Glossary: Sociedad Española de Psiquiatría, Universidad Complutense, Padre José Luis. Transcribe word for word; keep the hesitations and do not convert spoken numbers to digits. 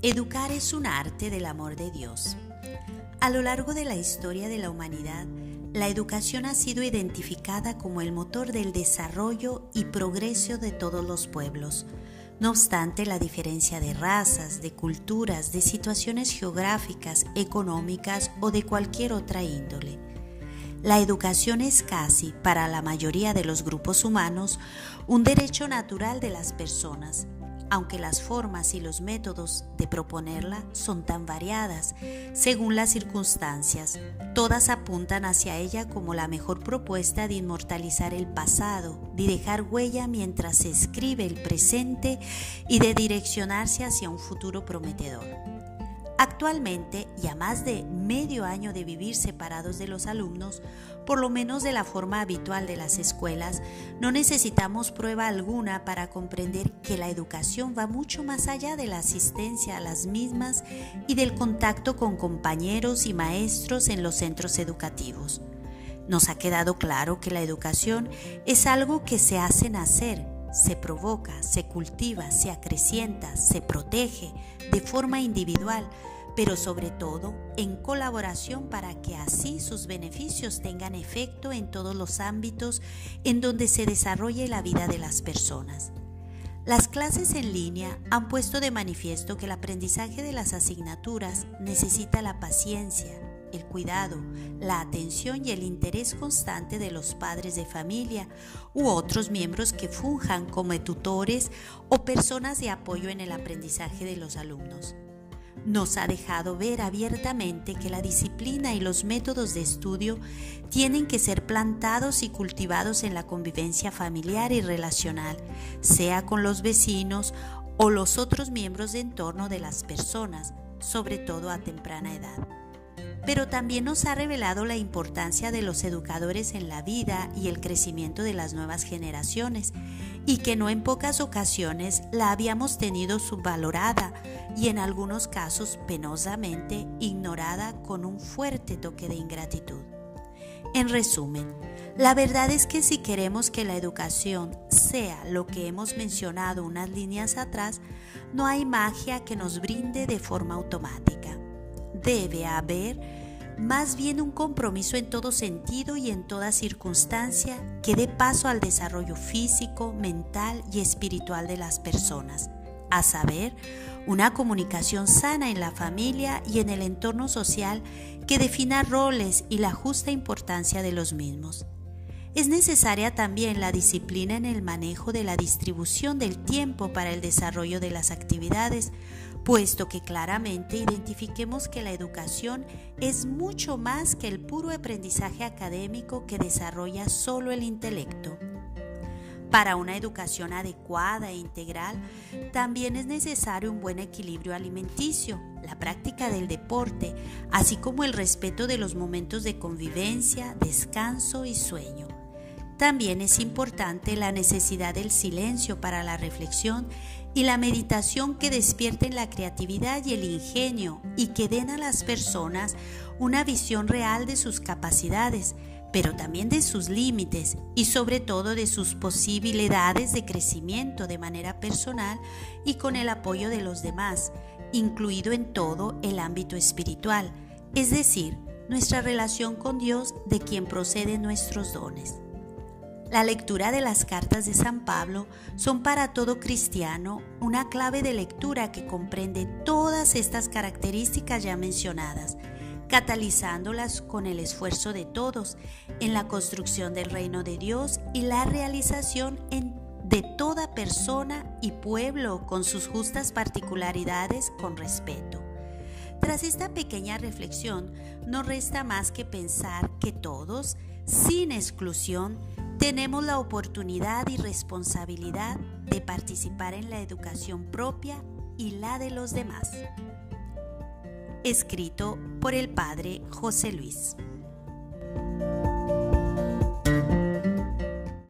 Educar es un arte del amor de Dios. A lo largo de la historia de la humanidad, la educación ha sido identificada como el motor del desarrollo y progreso de todos los pueblos. No obstante, la diferencia de razas, de culturas, de situaciones geográficas, económicas o de cualquier otra índole. La educación es casi, para la mayoría de los grupos humanos, un derecho natural de las personas, aunque las formas y los métodos de proponerla son tan variadas según las circunstancias. Todas apuntan hacia ella como la mejor propuesta de inmortalizar el pasado, de dejar huella mientras se escribe el presente y de direccionarse hacia un futuro prometedor. Actualmente, y a más de medio año de vivir separados de los alumnos, por lo menos de la forma habitual de las escuelas, no necesitamos prueba alguna para comprender que la educación va mucho más allá de la asistencia a las mismas y del contacto con compañeros y maestros en los centros educativos. Nos ha quedado claro que la educación es algo que se hace nacer, se provoca, se cultiva, se acrecienta, se protege de forma individual, pero sobre todo en colaboración para que así sus beneficios tengan efecto en todos los ámbitos en donde se desarrolle la vida de las personas. Las clases en línea han puesto de manifiesto que el aprendizaje de las asignaturas necesita la paciencia, el cuidado, la atención y el interés constante de los padres de familia u otros miembros que funjan como tutores o personas de apoyo en el aprendizaje de los alumnos. Nos ha dejado ver abiertamente que la disciplina y los métodos de estudio tienen que ser plantados y cultivados en la convivencia familiar y relacional, sea con los vecinos o los otros miembros de entorno de las personas, sobre todo a temprana edad. Pero también nos ha revelado la importancia de los educadores en la vida y el crecimiento de las nuevas generaciones, y que no en pocas ocasiones la habíamos tenido subvalorada y en algunos casos penosamente ignorada con un fuerte toque de ingratitud. En resumen, la verdad es que si queremos que la educación sea lo que hemos mencionado unas líneas atrás, no hay magia que nos brinde de forma automática. Debe haber más bien un compromiso en todo sentido y en toda circunstancia que dé paso al desarrollo físico, mental y espiritual de las personas, a saber, una comunicación sana en la familia y en el entorno social que defina roles y la justa importancia de los mismos. Es necesaria también la disciplina en el manejo de la distribución del tiempo para el desarrollo de las actividades, puesto que claramente identifiquemos que la educación es mucho más que el puro aprendizaje académico que desarrolla solo el intelecto. Para una educación adecuada e integral, también es necesario un buen equilibrio alimenticio, la práctica del deporte, así como el respeto de los momentos de convivencia, descanso y sueño. También es importante la necesidad del silencio para la reflexión y la meditación que despierten la creatividad y el ingenio y que den a las personas una visión real de sus capacidades, pero también de sus límites y sobre todo de sus posibilidades de crecimiento de manera personal y con el apoyo de los demás, incluido en todo el ámbito espiritual, es decir, nuestra relación con Dios de quien proceden nuestros dones. La lectura de las cartas de San Pablo son para todo cristiano una clave de lectura que comprende todas estas características ya mencionadas, catalizándolas con el esfuerzo de todos en la construcción del reino de Dios y la realización de toda persona y pueblo con sus justas particularidades con respeto. Tras esta pequeña reflexión, no resta más que pensar que todos, sin exclusión, tenemos la oportunidad y responsabilidad de participar en la educación propia y la de los demás. Escrito por el Padre José Luis.